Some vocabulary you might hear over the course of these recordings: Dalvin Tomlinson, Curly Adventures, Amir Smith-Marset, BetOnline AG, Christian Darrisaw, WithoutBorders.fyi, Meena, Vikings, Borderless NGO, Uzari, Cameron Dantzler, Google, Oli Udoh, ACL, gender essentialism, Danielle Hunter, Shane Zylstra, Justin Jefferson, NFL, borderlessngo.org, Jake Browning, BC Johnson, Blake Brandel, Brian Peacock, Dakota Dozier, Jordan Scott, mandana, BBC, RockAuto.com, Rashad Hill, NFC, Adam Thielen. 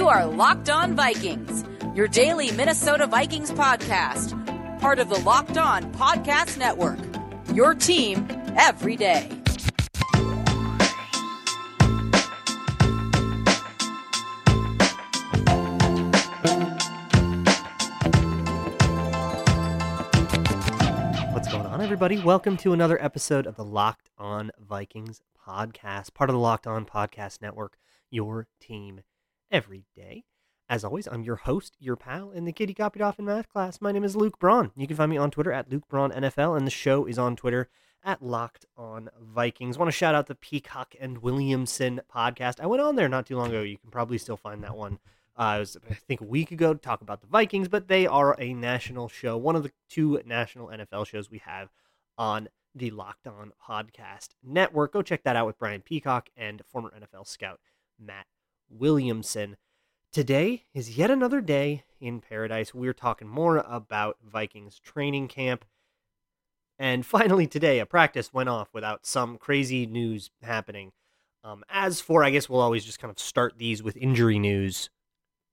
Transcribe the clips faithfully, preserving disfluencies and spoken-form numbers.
You are Locked On Vikings, your daily Minnesota Vikings podcast, part of the Locked On Podcast Network, your team every day. Everybody, welcome to another episode of the Locked On Vikings podcast, part of the Locked On Podcast Network, your team every day. As always, I'm your host, your pal, and the kid he copied off in math class. My name is Luke Braun. You can find me on Twitter at Luke Braun N F L, and the show is on Twitter at Locked On Vikings. I want to shout out the Peacock and Williamson podcast. I went on there not too long ago. You can probably still find that one. Uh, it was, I think, a week ago to talk about the Vikings, but they are a national show, one of the two national N F L shows we have on the Locked On Podcast Network. Go check that out with Brian Peacock and former N F L scout Matt Williamson. Today is yet another day in paradise. We're talking more about Vikings training camp. And finally today, a practice went off without some crazy news happening. Um, as for, I guess we'll always just kind of start these with injury news.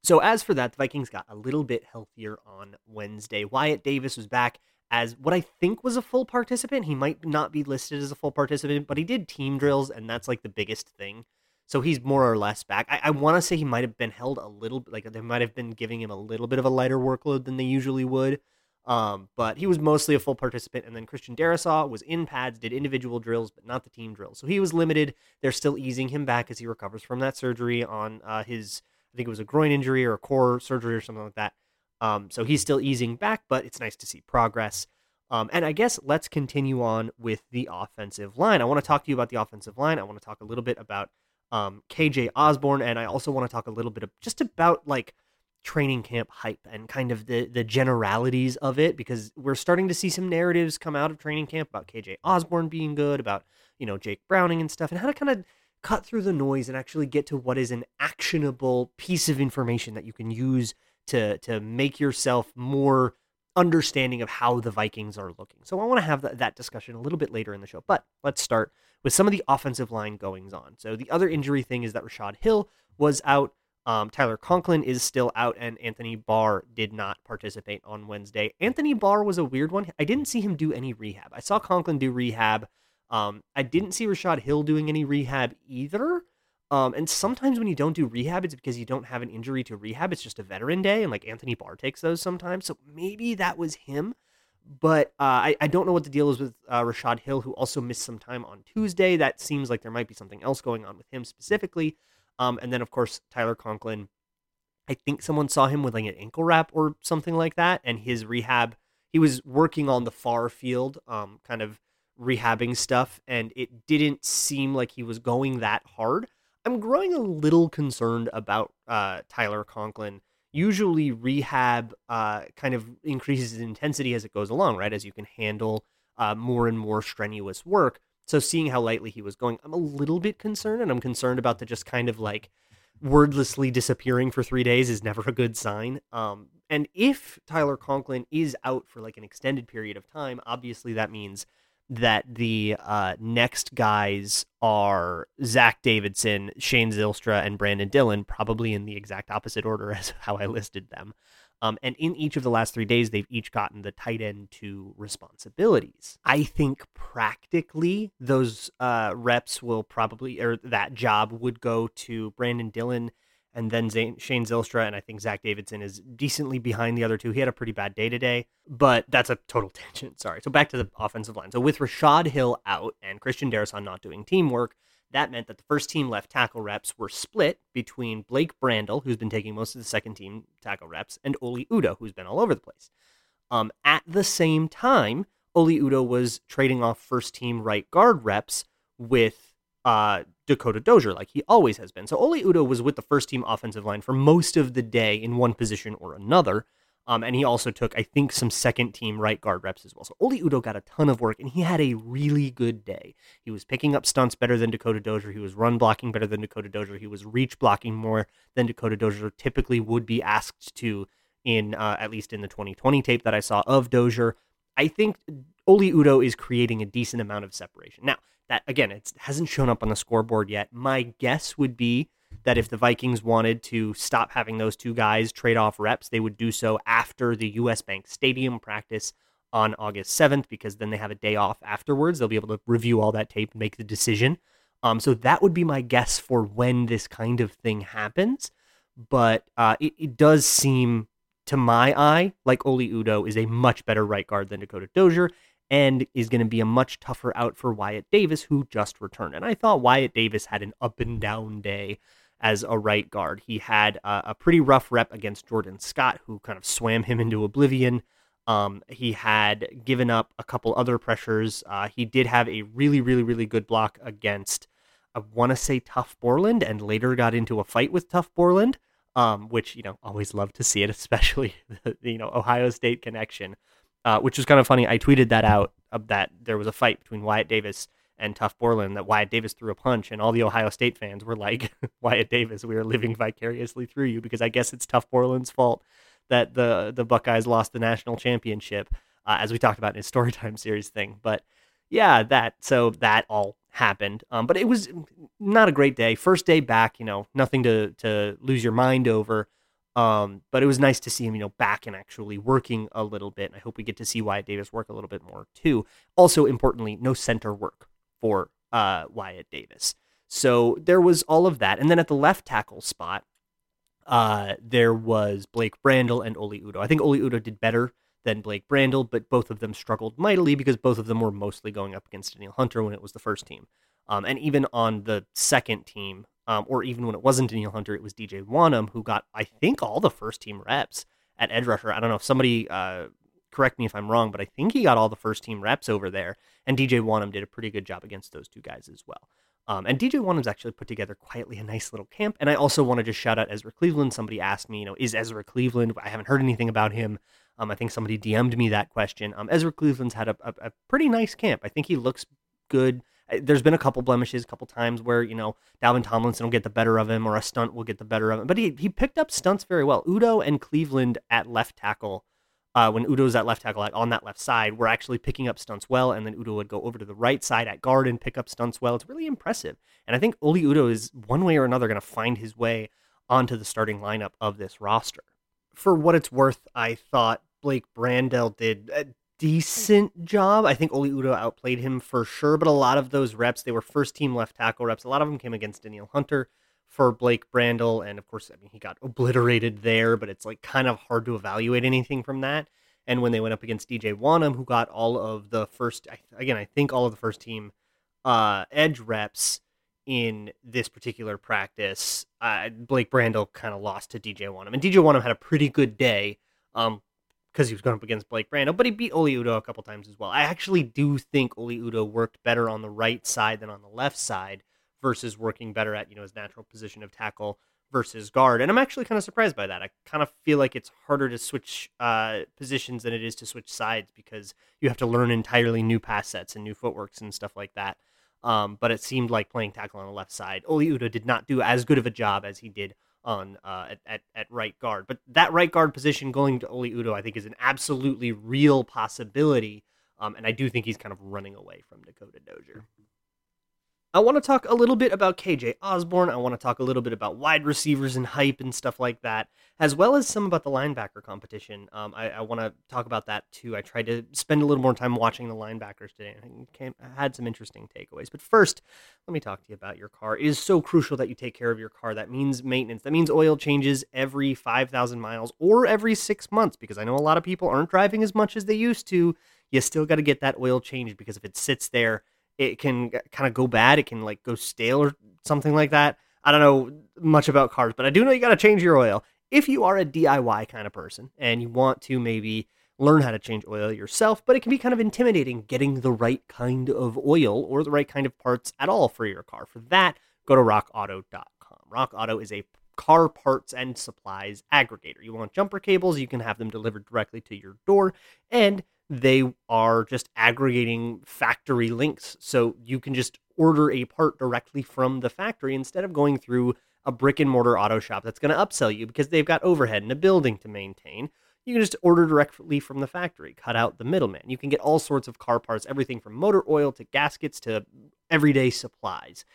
So as for that, the Vikings got a little bit healthier on Wednesday. Wyatt Davis was back as what I think was a full participant. He might not be listed as a full participant, but he did team drills, and that's like the biggest thing. So he's more or less back. I, I want to say he might have been held a little bit, like they might have been giving him a little bit of a lighter workload than they usually would. Um, but he was mostly a full participant. And then Christian Darrisaw was in pads, did individual drills, but not the team drills. So he was limited. They're still easing him back as he recovers from that surgery on uh, his... I think it was a groin injury or a core surgery or something like that. Um, so he's still easing back, but it's nice to see progress. Um, and I guess let's continue on with the offensive line. I want to talk to you about the offensive line. I want to talk a little bit about um, K J. Osborn, and I also want to talk a little bit of just about like training camp hype and kind of the the generalities of it, because we're starting to see some narratives come out of training camp about K J. Osborn being good, about you know Jake Browning and stuff, and how to kind of cut through the noise and actually get to what is an actionable piece of information that you can use to to make yourself more understanding of how the Vikings are looking. So I want to have that, that discussion a little bit later in the show, but let's start with some of the offensive line goings on. So the other injury thing is that Rashad Hill was out. Um, Tyler Conklin is still out, and Anthony Barr did not participate on Wednesday. Anthony Barr was a weird one. I didn't see him do any rehab. I saw Conklin do rehab. Um, I didn't see Rashad Hill doing any rehab either. Um, and sometimes when you don't do rehab, it's because you don't have an injury to rehab. It's just a veteran day, and like Anthony Barr takes those sometimes. So maybe that was him. But uh, I, I don't know what the deal is with uh, Rashad Hill, who also missed some time on Tuesday. That seems like there might be something else going on with him specifically. Um, and then, of course, Tyler Conklin. I think someone saw him with like an ankle wrap or something like that. And his rehab, he was working on the far field, um, kind of rehabbing stuff, and it didn't seem like he was going that hard. I'm growing a little concerned about uh, Tyler Conklin. Usually rehab uh, kind of increases in intensity as it goes along, right? As you can handle uh, more and more strenuous work. So seeing how lightly he was going, I'm a little bit concerned, and I'm concerned about the just kind of like wordlessly disappearing for three days is never a good sign. Um, and if Tyler Conklin is out for like an extended period of time, obviously that means that the uh, next guys are Zach Davidson, Shane Zylstra, and Brandon Dillon, probably in the exact opposite order as how I listed them. Um, and in each of the last three days, they've each gotten the tight end to responsibilities. I think practically those uh, reps will probably, or that job would go to Brandon Dillon and then Zane, Shane Zylstra, and I think Zach Davidson is decently behind the other two. He had a pretty bad day today, but that's a total tangent. Sorry. So back to the offensive line. So with Rashad Hill out and Christian Darrisaw not doing teamwork, that meant that the first team left tackle reps were split between Blake Brandel, who's been taking most of the second team tackle reps, and Oli Udoh, who's been all over the place. Um, at the same time, Oli Udoh was trading off first team right guard reps with uh, Dakota Dozier, like he always has been. So Oli Udoh was with the first team offensive line for most of the day in one position or another. Um, and he also took, I think, some second team right guard reps as well. So Oli Udoh got a ton of work, and he had a really good day. He was picking up stunts better than Dakota Dozier. He was run blocking better than Dakota Dozier. He was reach blocking more than Dakota Dozier typically would be asked to in, uh, at least in the twenty twenty tape that I saw of Dozier. I think Oli Udoh is creating a decent amount of separation. Now, that, again, it hasn't shown up on the scoreboard yet. My guess would be that if the Vikings wanted to stop having those two guys trade off reps, they would do so after the U S Bank Stadium practice on August seventh, because then they have a day off afterwards. They'll be able to review all that tape and make the decision. Um, so that would be my guess for when this kind of thing happens. But uh, it, it does seem, to my eye, like Oli Udoh is a much better right guard than Dakota Dozier, and is going to be a much tougher out for Wyatt Davis, who just returned. And I thought Wyatt Davis had an up-and-down day as a right guard. He had a, a pretty rough rep against Jordan Scott, who kind of swam him into oblivion. Um, he had given up a couple other pressures. Uh, he did have a really, really, really good block against, I want to say, Tuf Borland, and later got into a fight with Tuf Borland, um, which, you know, always love to see it, especially, the, you know, Ohio State connection, uh, which is kind of funny. I tweeted that out, uh, that there was a fight between Wyatt Davis and Tuf Borland, that Wyatt Davis threw a punch, and all the Ohio State fans were like, Wyatt Davis, we are living vicariously through you, because I guess it's Tuf Borland's fault that the the Buckeyes lost the national championship, uh, as we talked about in his Storytime series thing. But yeah, that so that all happened. Um, but it was not a great day. First day back, you know, nothing to to lose your mind over. Um, but it was nice to see him, you know, back and actually working a little bit. And I hope we get to see Wyatt Davis work a little bit more too. Also, importantly, no center work for uh, Wyatt Davis. So there was all of that. And then at the left tackle spot, Uh, there was Blake Brandel and Oli Udoh. I think Oli Udoh did better than Blake Brandel, but both of them struggled mightily because both of them were mostly going up against Danielle Hunter when it was the first team. Um, and even on the second team, um, or even when it wasn't Danielle Hunter, it was D J Wonnum, who got, I think, all the first team reps at edge rusher. I don't know if somebody, uh, correct me if I'm wrong, but I think he got all the first team reps over there. And D J Wonnum did a pretty good job against those two guys as well. Um, and D J Wonnum's actually put together quietly a nice little camp. And I also want to just shout out Ezra Cleveland. Somebody asked me, you know, is Ezra Cleveland? I haven't heard anything about him. Um, I think somebody D M'd me that question. Um, Ezra Cleveland's had a, a, a pretty nice camp. I think he looks good. There's been a couple blemishes, a couple times where, you know, Dalvin Tomlinson will get the better of him or a stunt will get the better of him. But he, he picked up stunts very well. Udoh and Cleveland at left tackle, uh, when Udoh's at left tackle, at, on that left side, were actually picking up stunts well, and then Udoh would go over to the right side at guard and pick up stunts well. It's really impressive. And I think Oli Udoh is, one way or another, going to find his way onto the starting lineup of this roster. For what it's worth, I thought Blake Brandel did a decent job. I think Oli Udoh outplayed him for sure, but a lot of those reps, they were first-team left tackle reps. A lot of them came against Danielle Hunter for Blake Brandel, and of course, I mean, he got obliterated there, but it's like kind of hard to evaluate anything from that. And when they went up against D J Wonnum, who got all of the first, again, I think all of the first team uh, edge reps in this particular practice, uh, Blake Brandel kind of lost to D J Wonnum. And D J Wonnum had a pretty good day um, because he was going up against Blake Brandel, but he beat Oli Udoh a couple times as well. I actually do think Oli Udoh worked better on the right side than on the left side, versus working better at, you know, his natural position of tackle versus guard. And I'm actually kind of surprised by that. I kind of feel like it's harder to switch uh, positions than it is to switch sides, because you have to learn entirely new pass sets and new footworks and stuff like that. Um, but it seemed like playing tackle on the left side, Oli Udoh did not do as good of a job as he did on uh, at, at, at right guard. But that right guard position going to Oli Udoh, I think, is an absolutely real possibility. Um, and I do think he's kind of running away from Dakota Dozier. I want to talk a little bit about K J. Osborn. I want to talk a little bit about wide receivers and hype and stuff like that, as well as some about the linebacker competition. Um, I, I want to talk about that too. I tried to spend a little more time watching the linebackers today, and came, had some interesting takeaways. But first, let me talk to you about your car. It is so crucial that you take care of your car. That means maintenance. That means oil changes every five thousand miles or every six months, because I know a lot of people aren't driving as much as they used to. You still got to get that oil changed, because if it sits there, it can kind of go bad. It can like go stale or something like that. I don't know much about cars, but I do know you got to change your oil. If you are a D I Y kind of person and you want to maybe learn how to change oil yourself, but it can be kind of intimidating getting the right kind of oil or the right kind of parts at all for your car. For that, go to rock auto dot com. Rock Auto is a car parts and supplies aggregator. You want jumper cables, you can have them delivered directly to your door, and they are just aggregating factory links. So you can just order a part directly from the factory instead of going through a brick and mortar auto shop that's going to upsell you because they've got overhead and a building to maintain. You can just order directly from the factory, cut out the middleman. You can get all sorts of car parts, everything from motor oil to gaskets to everyday supplies.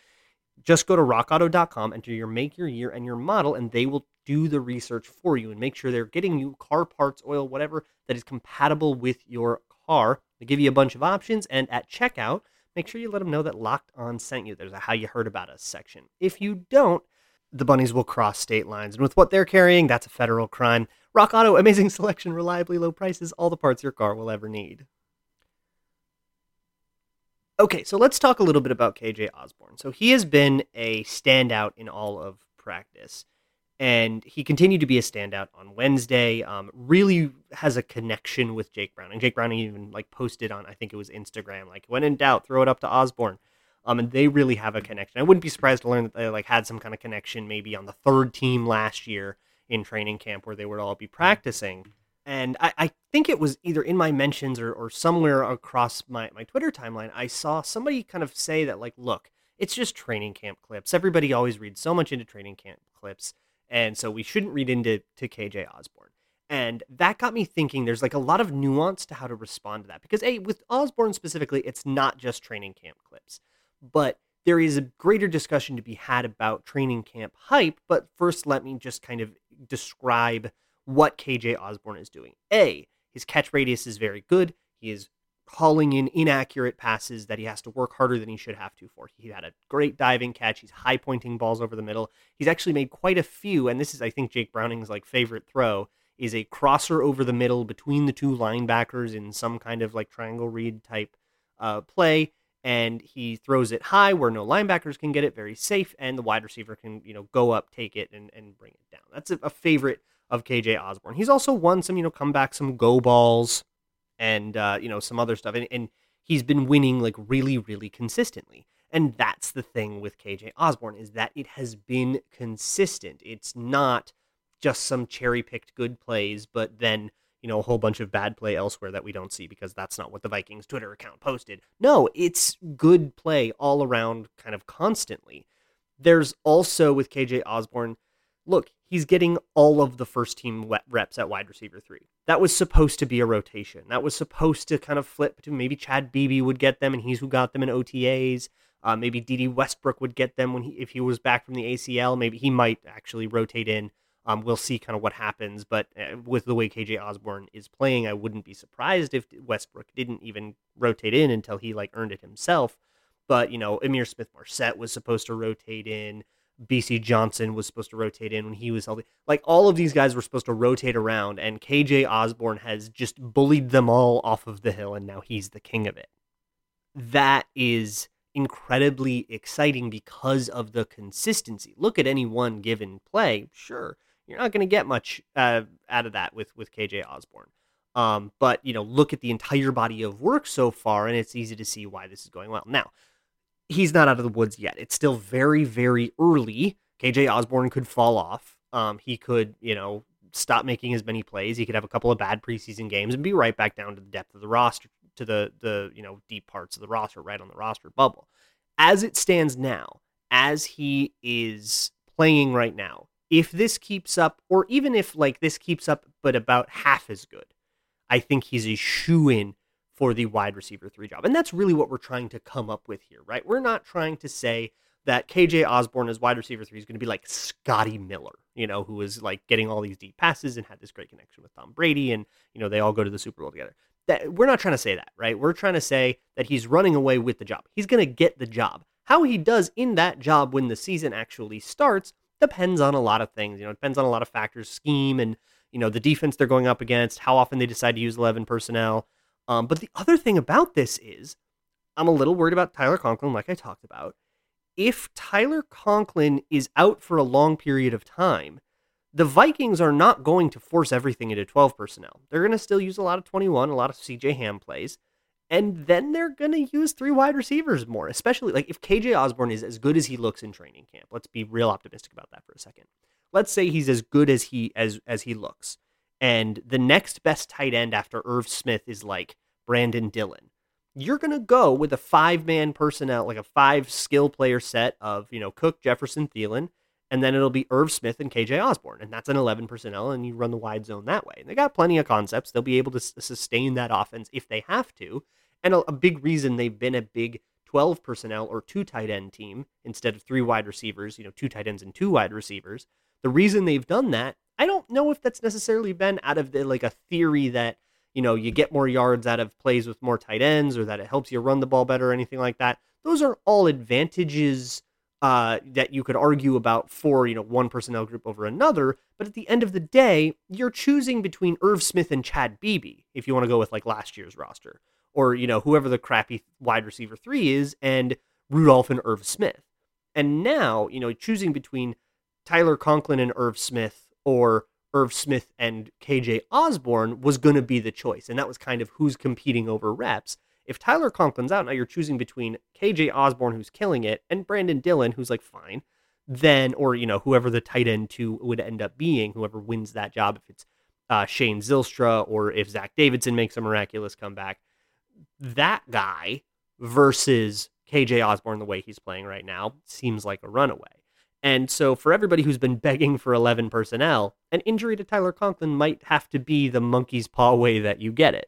Just go to rock auto dot com, enter your make, your year, and your model, and they will do the research for you and make sure they're getting you car parts, oil, whatever that is compatible with your car. They give you a bunch of options, and at checkout, make sure you let them know that Locked On sent you. There's a How You Heard About Us section. If you don't, the bunnies will cross state lines, and with what they're carrying, that's a federal crime. Rock Auto, amazing selection, reliably low prices, all the parts your car will ever need. Okay, so let's talk a little bit about K J. Osborn. So he has been a standout in all of practice, and he continued to be a standout on Wednesday. Um, really has a connection with Jake Browning. Jake Browning even like posted on, I think it was Instagram, like, when in doubt, throw it up to Osborn. Um, and they really have a connection. I wouldn't be surprised to learn that they like had some kind of connection maybe on the third team last year in training camp where they would all be practicing. And I, I think it was either in my mentions or, or somewhere across my, my Twitter timeline, I saw somebody kind of say that, like, look, it's just training camp clips. Everybody always reads so much into training camp clips, and so we shouldn't read into to K J. Osborn. And that got me thinking there's, like, a lot of nuance to how to respond to that. Because, A, with Osborn specifically, it's not just training camp clips. But there is a greater discussion to be had about training camp hype. But first, let me just kind of describe what K J. Osborn is doing. A, his catch radius is very good. He is calling in inaccurate passes that he has to work harder than he should have to for. He had a great diving catch. He's high-pointing balls over the middle. He's actually made quite a few, and this is, I think, Jake Browning's like favorite throw, is a crosser over the middle between the two linebackers in some kind of like triangle read type uh, play, and he throws it high where no linebackers can get it, very safe, and the wide receiver can, you know, go up, take it, and, and bring it down. That's a, a favorite of K J. Osborn. He's also won some, you know, comeback, some go balls, and, uh, you know, some other stuff. And, and he's been winning, like, really, really consistently. And that's the thing with K J. Osborn, is that it has been consistent. It's not just some cherry-picked good plays, but then, you know, a whole bunch of bad play elsewhere that we don't see because that's not what the Vikings Twitter account posted. No, it's good play all around kind of constantly. There's also, with K J. Osborn, look, he's getting all of the first-team reps at wide receiver three. That was supposed to be a rotation. That was supposed to kind of flip to maybe Chad Beebe would get them, and he's who got them in O T As. Uh, maybe D D. Westbrook would get them when he, if he was back from the A C L. Maybe he might actually rotate in. Um, we'll see kind of what happens, but with the way K J. Osborn is playing, I wouldn't be surprised if Westbrook didn't even rotate in until he like earned it himself. But, you know, Amir Smith-Marset was supposed to rotate in. B C Johnson was supposed to rotate in when he was healthy. Like, all of these guys were supposed to rotate around, and K J. Osborn has just bullied them all off of the hill, and now he's the king of it. That is incredibly exciting because of the consistency. Look at any one given play. Sure, you're not going to get much uh, out of that with, with K J. Osborn. Um, but, you know, look at the entire body of work so far, and it's easy to see why this is going well. Now, he's not out of the woods yet. It's still very, very early. K J. Osborn could fall off. Um, he could, you know, stop making as many plays. He could have a couple of bad preseason games and be right back down to the depth of the roster, to the, the you know, deep parts of the roster, right on the roster bubble. As it stands now, as he is playing right now, if this keeps up, or even if, like, this keeps up but about half as good, I think he's a shoo-in for the wide receiver three job. And that's really what we're trying to come up with here, right? We're not trying to say that K J. Osborn as wide receiver three is going to be like Scotty Miller, you know, who is like getting all these deep passes and had this great connection with Tom Brady, and, you know, they all go to the Super Bowl together. That, we're not trying to say that, right? We're trying to say that he's running away with the job. He's going to get the job. How he does in that job when the season actually starts depends on a lot of things, you know, it depends on a lot of factors, scheme and, you know, the defense they're going up against, how often they decide to use eleven personnel. Um, but the other thing about this is I'm a little worried about Tyler Conklin, like I talked about. If Tyler Conklin is out for a long period of time, the Vikings are not going to force everything into twelve personnel. They're going to still use a lot of twenty-one, a lot of C J Ham plays, and then they're going to use three wide receivers more, especially like if K J. Osborn is as good as he looks in training camp. Let's be real optimistic about that for a second. Let's say he's as good as he as as he looks. And the next best tight end after Irv Smith is like Brandon Dillon. You're going to go with a five-man personnel, like a five-skill player set of, you know, Cook, Jefferson, Thielen, and then it'll be Irv Smith and K J. Osborn, and that's an eleven personnel, and you run the wide zone that way. And they got plenty of concepts. They'll be able to s- sustain that offense if they have to, and a, a big reason they've been a big twelve personnel or two tight end team instead of three wide receivers, you know, two tight ends and two wide receivers. The reason they've done that, I don't know if that's necessarily been out of the, like a theory that, you know, you get more yards out of plays with more tight ends or that it helps you run the ball better or anything like that. Those are all advantages uh, that you could argue about for, you know, one personnel group over another. But at the end of the day, you're choosing between Irv Smith and Chad Beebe, if you want to go with like last year's roster or, you know, whoever the crappy wide receiver three is and Rudolph and Irv Smith. And now, you know, choosing between Tyler Conklin and Irv Smith or Irv Smith and K J. Osborn was going to be the choice. And that was kind of who's competing over reps. If Tyler Conklin's out, now you're choosing between K J. Osborn, who's killing it, and Brandon Dillon, who's like, fine, then, or, you know, whoever the tight end two would end up being, whoever wins that job, if it's uh, Shane Zylstra or if Zach Davidson makes a miraculous comeback, that guy versus K J. Osborn, the way he's playing right now, seems like a runaway. And so for everybody who's been begging for eleven personnel, an injury to Tyler Conklin might have to be the monkey's paw way that you get it.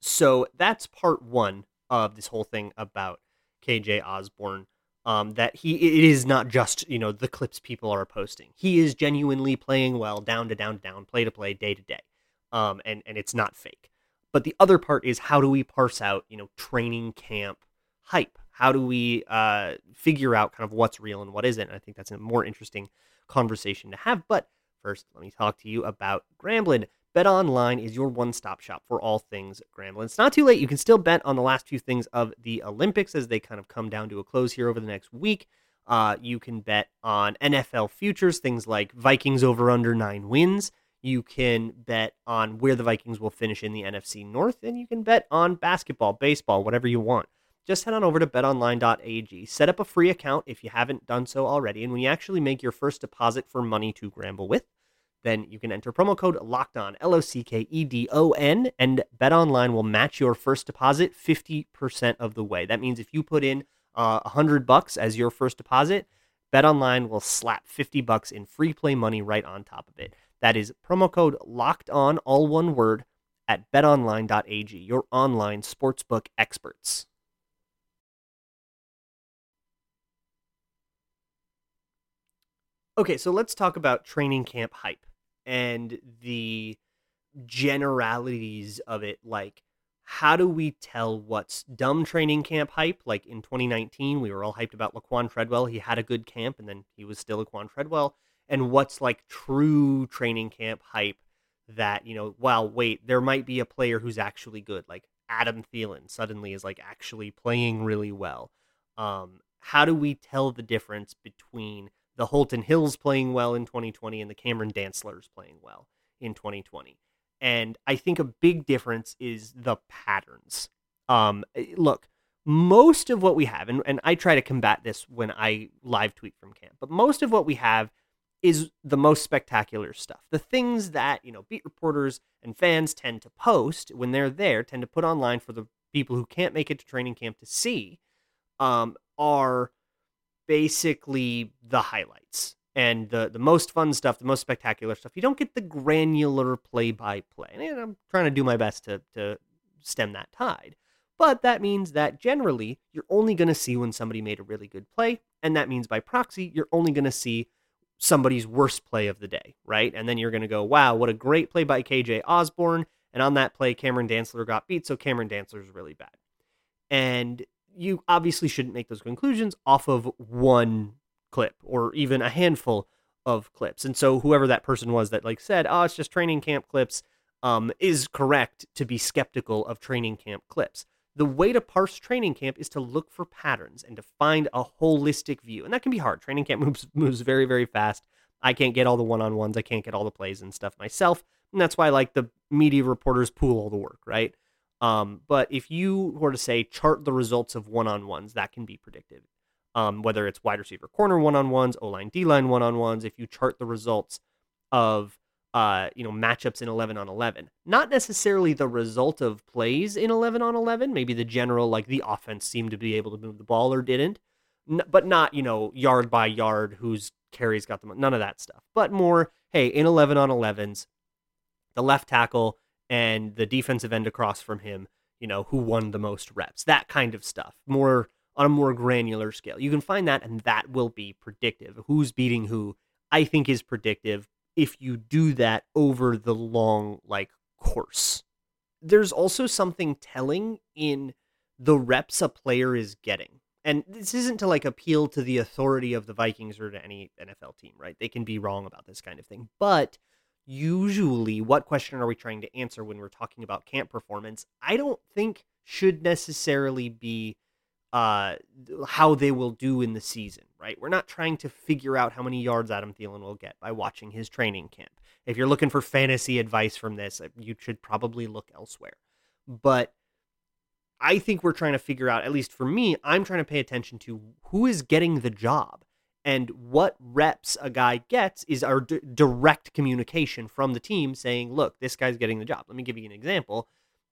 So that's part one of this whole thing about K J. Osborn, um, that he it is not just, you know, the clips people are posting. He is genuinely playing well, down to down to down, play to play, day to day, um, and, and it's not fake. But the other part is how do we parse out, you know, training camp hype? How do we uh, figure out kind of what's real and what isn't? And I think that's a more interesting conversation to have. But first, let me talk to you about Grambling. BetOnline is your one-stop shop for all things Grambling. It's not too late. You can still bet on the last few things of the Olympics as they kind of come down to a close here over the next week. Uh, you can bet on N F L futures, things like Vikings over under nine wins. You can bet on where the Vikings will finish in the N F C North, and you can bet on basketball, baseball, whatever you want. Just head on over to betonline.ag. Set up a free account if you haven't done so already. And when you actually make your first deposit for money to Gramble with, then you can enter promo code LOCKEDON, L O C K E D O N, and BetOnline will match your first deposit fifty percent of the way. That means if you put in uh, one hundred bucks as your first deposit, BetOnline will slap fifty bucks in free play money right on top of it. That is promo code LOCKEDON, all one word, at betonline.ag, your online sportsbook experts. Okay, so let's talk about training camp hype and the generalities of it. Like, how do we tell what's dumb training camp hype? Like in twenty nineteen, we were all hyped about LaQuan Treadwell. He had a good camp, and then he was still LaQuan Treadwell. And what's like true training camp hype that, you know, well, wait, there might be a player who's actually good. Like Adam Thielen suddenly is like actually playing really well. Um, how do we tell the difference between the Holton Hills playing well in twenty twenty and the Cameron Dantzlers playing well in twenty twenty? And I think a big difference is the patterns. Um, look, most of what we have, and, and I try to combat this when I live tweet from camp, but most of what we have is the most spectacular stuff. The things that, you know, beat reporters and fans tend to post when they're there, tend to put online for the people who can't make it to training camp to see, um, are basically the highlights and the the most fun stuff, the most spectacular stuff. You don't get the granular play-by-play. And I'm trying to do my best to to stem that tide. But that means that generally, you're only going to see when somebody made a really good play. And that means by proxy, you're only going to see somebody's worst play of the day, right? And then you're going to go, wow, what a great play by K J. Osborn. And on that play, Cameron Dantzler got beat, so Cameron Dantzler is really bad. And you obviously shouldn't make those conclusions off of one clip or even a handful of clips. And so whoever that person was that like said, oh, it's just training camp clips, um, is correct to be skeptical of training camp clips. The way to parse training camp is to look for patterns and to find a holistic view. And that can be hard. Training camp moves, moves very, very fast. I can't get all the one-on-ones. I can't get all the plays and stuff myself. And that's why like the media reporters pool all the work, right? Um, but if you were to say chart the results of one-on-ones, that can be predictive. Um, whether it's wide receiver corner one-on-ones, O-line, D-line one-on-ones, if you chart the results of, uh, you know, matchups in eleven on eleven, not necessarily the result of plays in eleven on eleven, maybe the general, like the offense seemed to be able to move the ball or didn't, N- but not, you know, yard by yard, whose carries got the most, none of that stuff, but more, hey, in eleven on elevens, the left tackle and the defensive end across from him, you know, who won the most reps, that kind of stuff. More on a more granular scale. You can find that, and that will be predictive. Who's beating who, I think, is predictive if you do that over the long, like, course. There's also something telling in the reps a player is getting. And this isn't to, like, appeal to the authority of the Vikings or to any N F L team, right? They can be wrong about this kind of thing. But usually, what question are we trying to answer when we're talking about camp performance? I don't think should necessarily be uh, how they will do in the season, right? We're not trying to figure out how many yards Adam Thielen will get by watching his training camp. If you're looking for fantasy advice from this, you should probably look elsewhere. But I think we're trying to figure out, at least for me, I'm trying to pay attention to who is getting the job, and what reps a guy gets is our d- direct communication from the team saying, look, this guy's getting the job. Let me give you an example.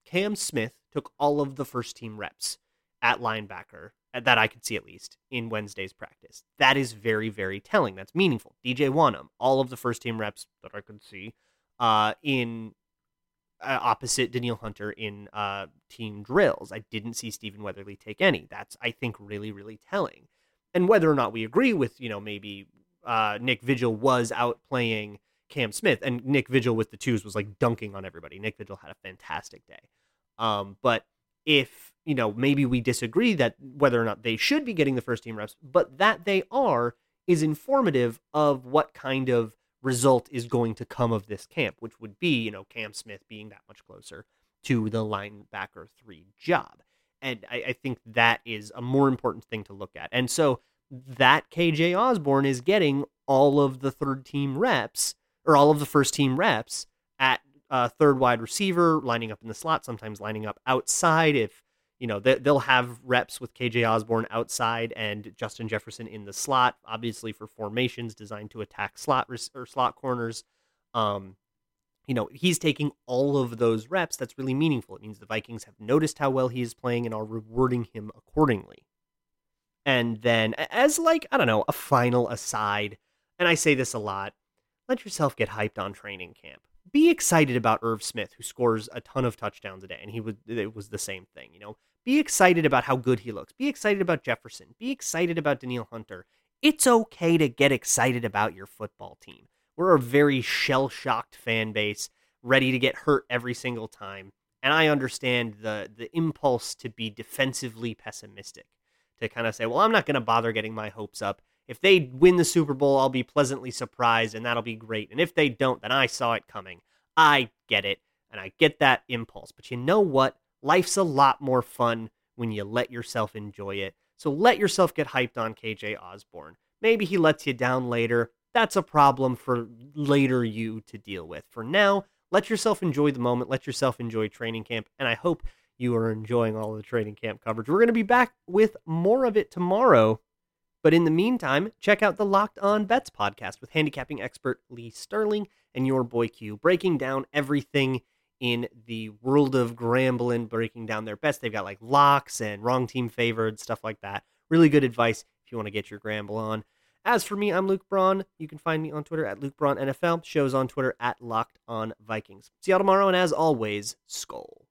Cam Smith took all of the first team reps at linebacker, that I could see at least, in Wednesday's practice. That is very, very telling. That's meaningful. D J Wonnum, all of the first team reps that I could see uh, in... Uh, opposite Danielle Hunter in uh, team drills. I didn't see Stephen Weatherly take any. That's, I think, really, really telling. And whether or not we agree with, you know, maybe uh, Nick Vigil was out playing Cam Smith, and Nick Vigil with the twos was, like, dunking on everybody. Nick Vigil had a fantastic day. Um, but if, you know, maybe we disagree that whether or not they should be getting the first team reps, but that they are is informative of what kind of result is going to come of this camp, which would be, you know, Cam Smith being that much closer to the linebacker three job. And I, I think that is a more important thing to look at. And so that K J. Osborn is getting all of the third team reps, or all of the first team reps at uh, third wide receiver, lining up in the slot, sometimes lining up outside. If, you know, they, they'll have reps with K J. Osborn outside and Justin Jefferson in the slot, obviously for formations designed to attack slot or slot corners. Um, you know, he's taking all of those reps. That's really meaningful. It means the Vikings have noticed how well he is playing and are rewarding him accordingly. And then as, like, I don't know, a final aside, and I say this a lot, let yourself get hyped on training camp. Be excited about Irv Smith, who scores a ton of touchdowns a day, and he was it was the same thing, you know. Be excited about how good he looks. Be excited about Jefferson. Be excited about Danielle Hunter. It's okay to get excited about your football team. We're a very shell-shocked fan base, ready to get hurt every single time, and I understand the the impulse to be defensively pessimistic, to kind of say, well, I'm not going to bother getting my hopes up. If they win the Super Bowl, I'll be pleasantly surprised, and that'll be great. And if they don't, then I saw it coming. I get it, and I get that impulse. But you know what? Life's a lot more fun when you let yourself enjoy it. So let yourself get hyped on K J. Osborn. Maybe he lets you down later. That's a problem for later you to deal with. For now, let yourself enjoy the moment. Let yourself enjoy training camp, and I hope you are enjoying all of the training camp coverage. We're going to be back with more of it tomorrow. But in the meantime, check out the Locked On Bets podcast with handicapping expert Lee Sterling and your boy Q, breaking down everything in the world of gambling, breaking down their bets. They've got, like, locks and wrong team favored, stuff like that. Really good advice if you want to get your gamble on. As for me, I'm Luke Braun. You can find me on Twitter at Luke Braun N F L. Shows on Twitter at Locked On Vikings. See y'all tomorrow, and as always, Skol.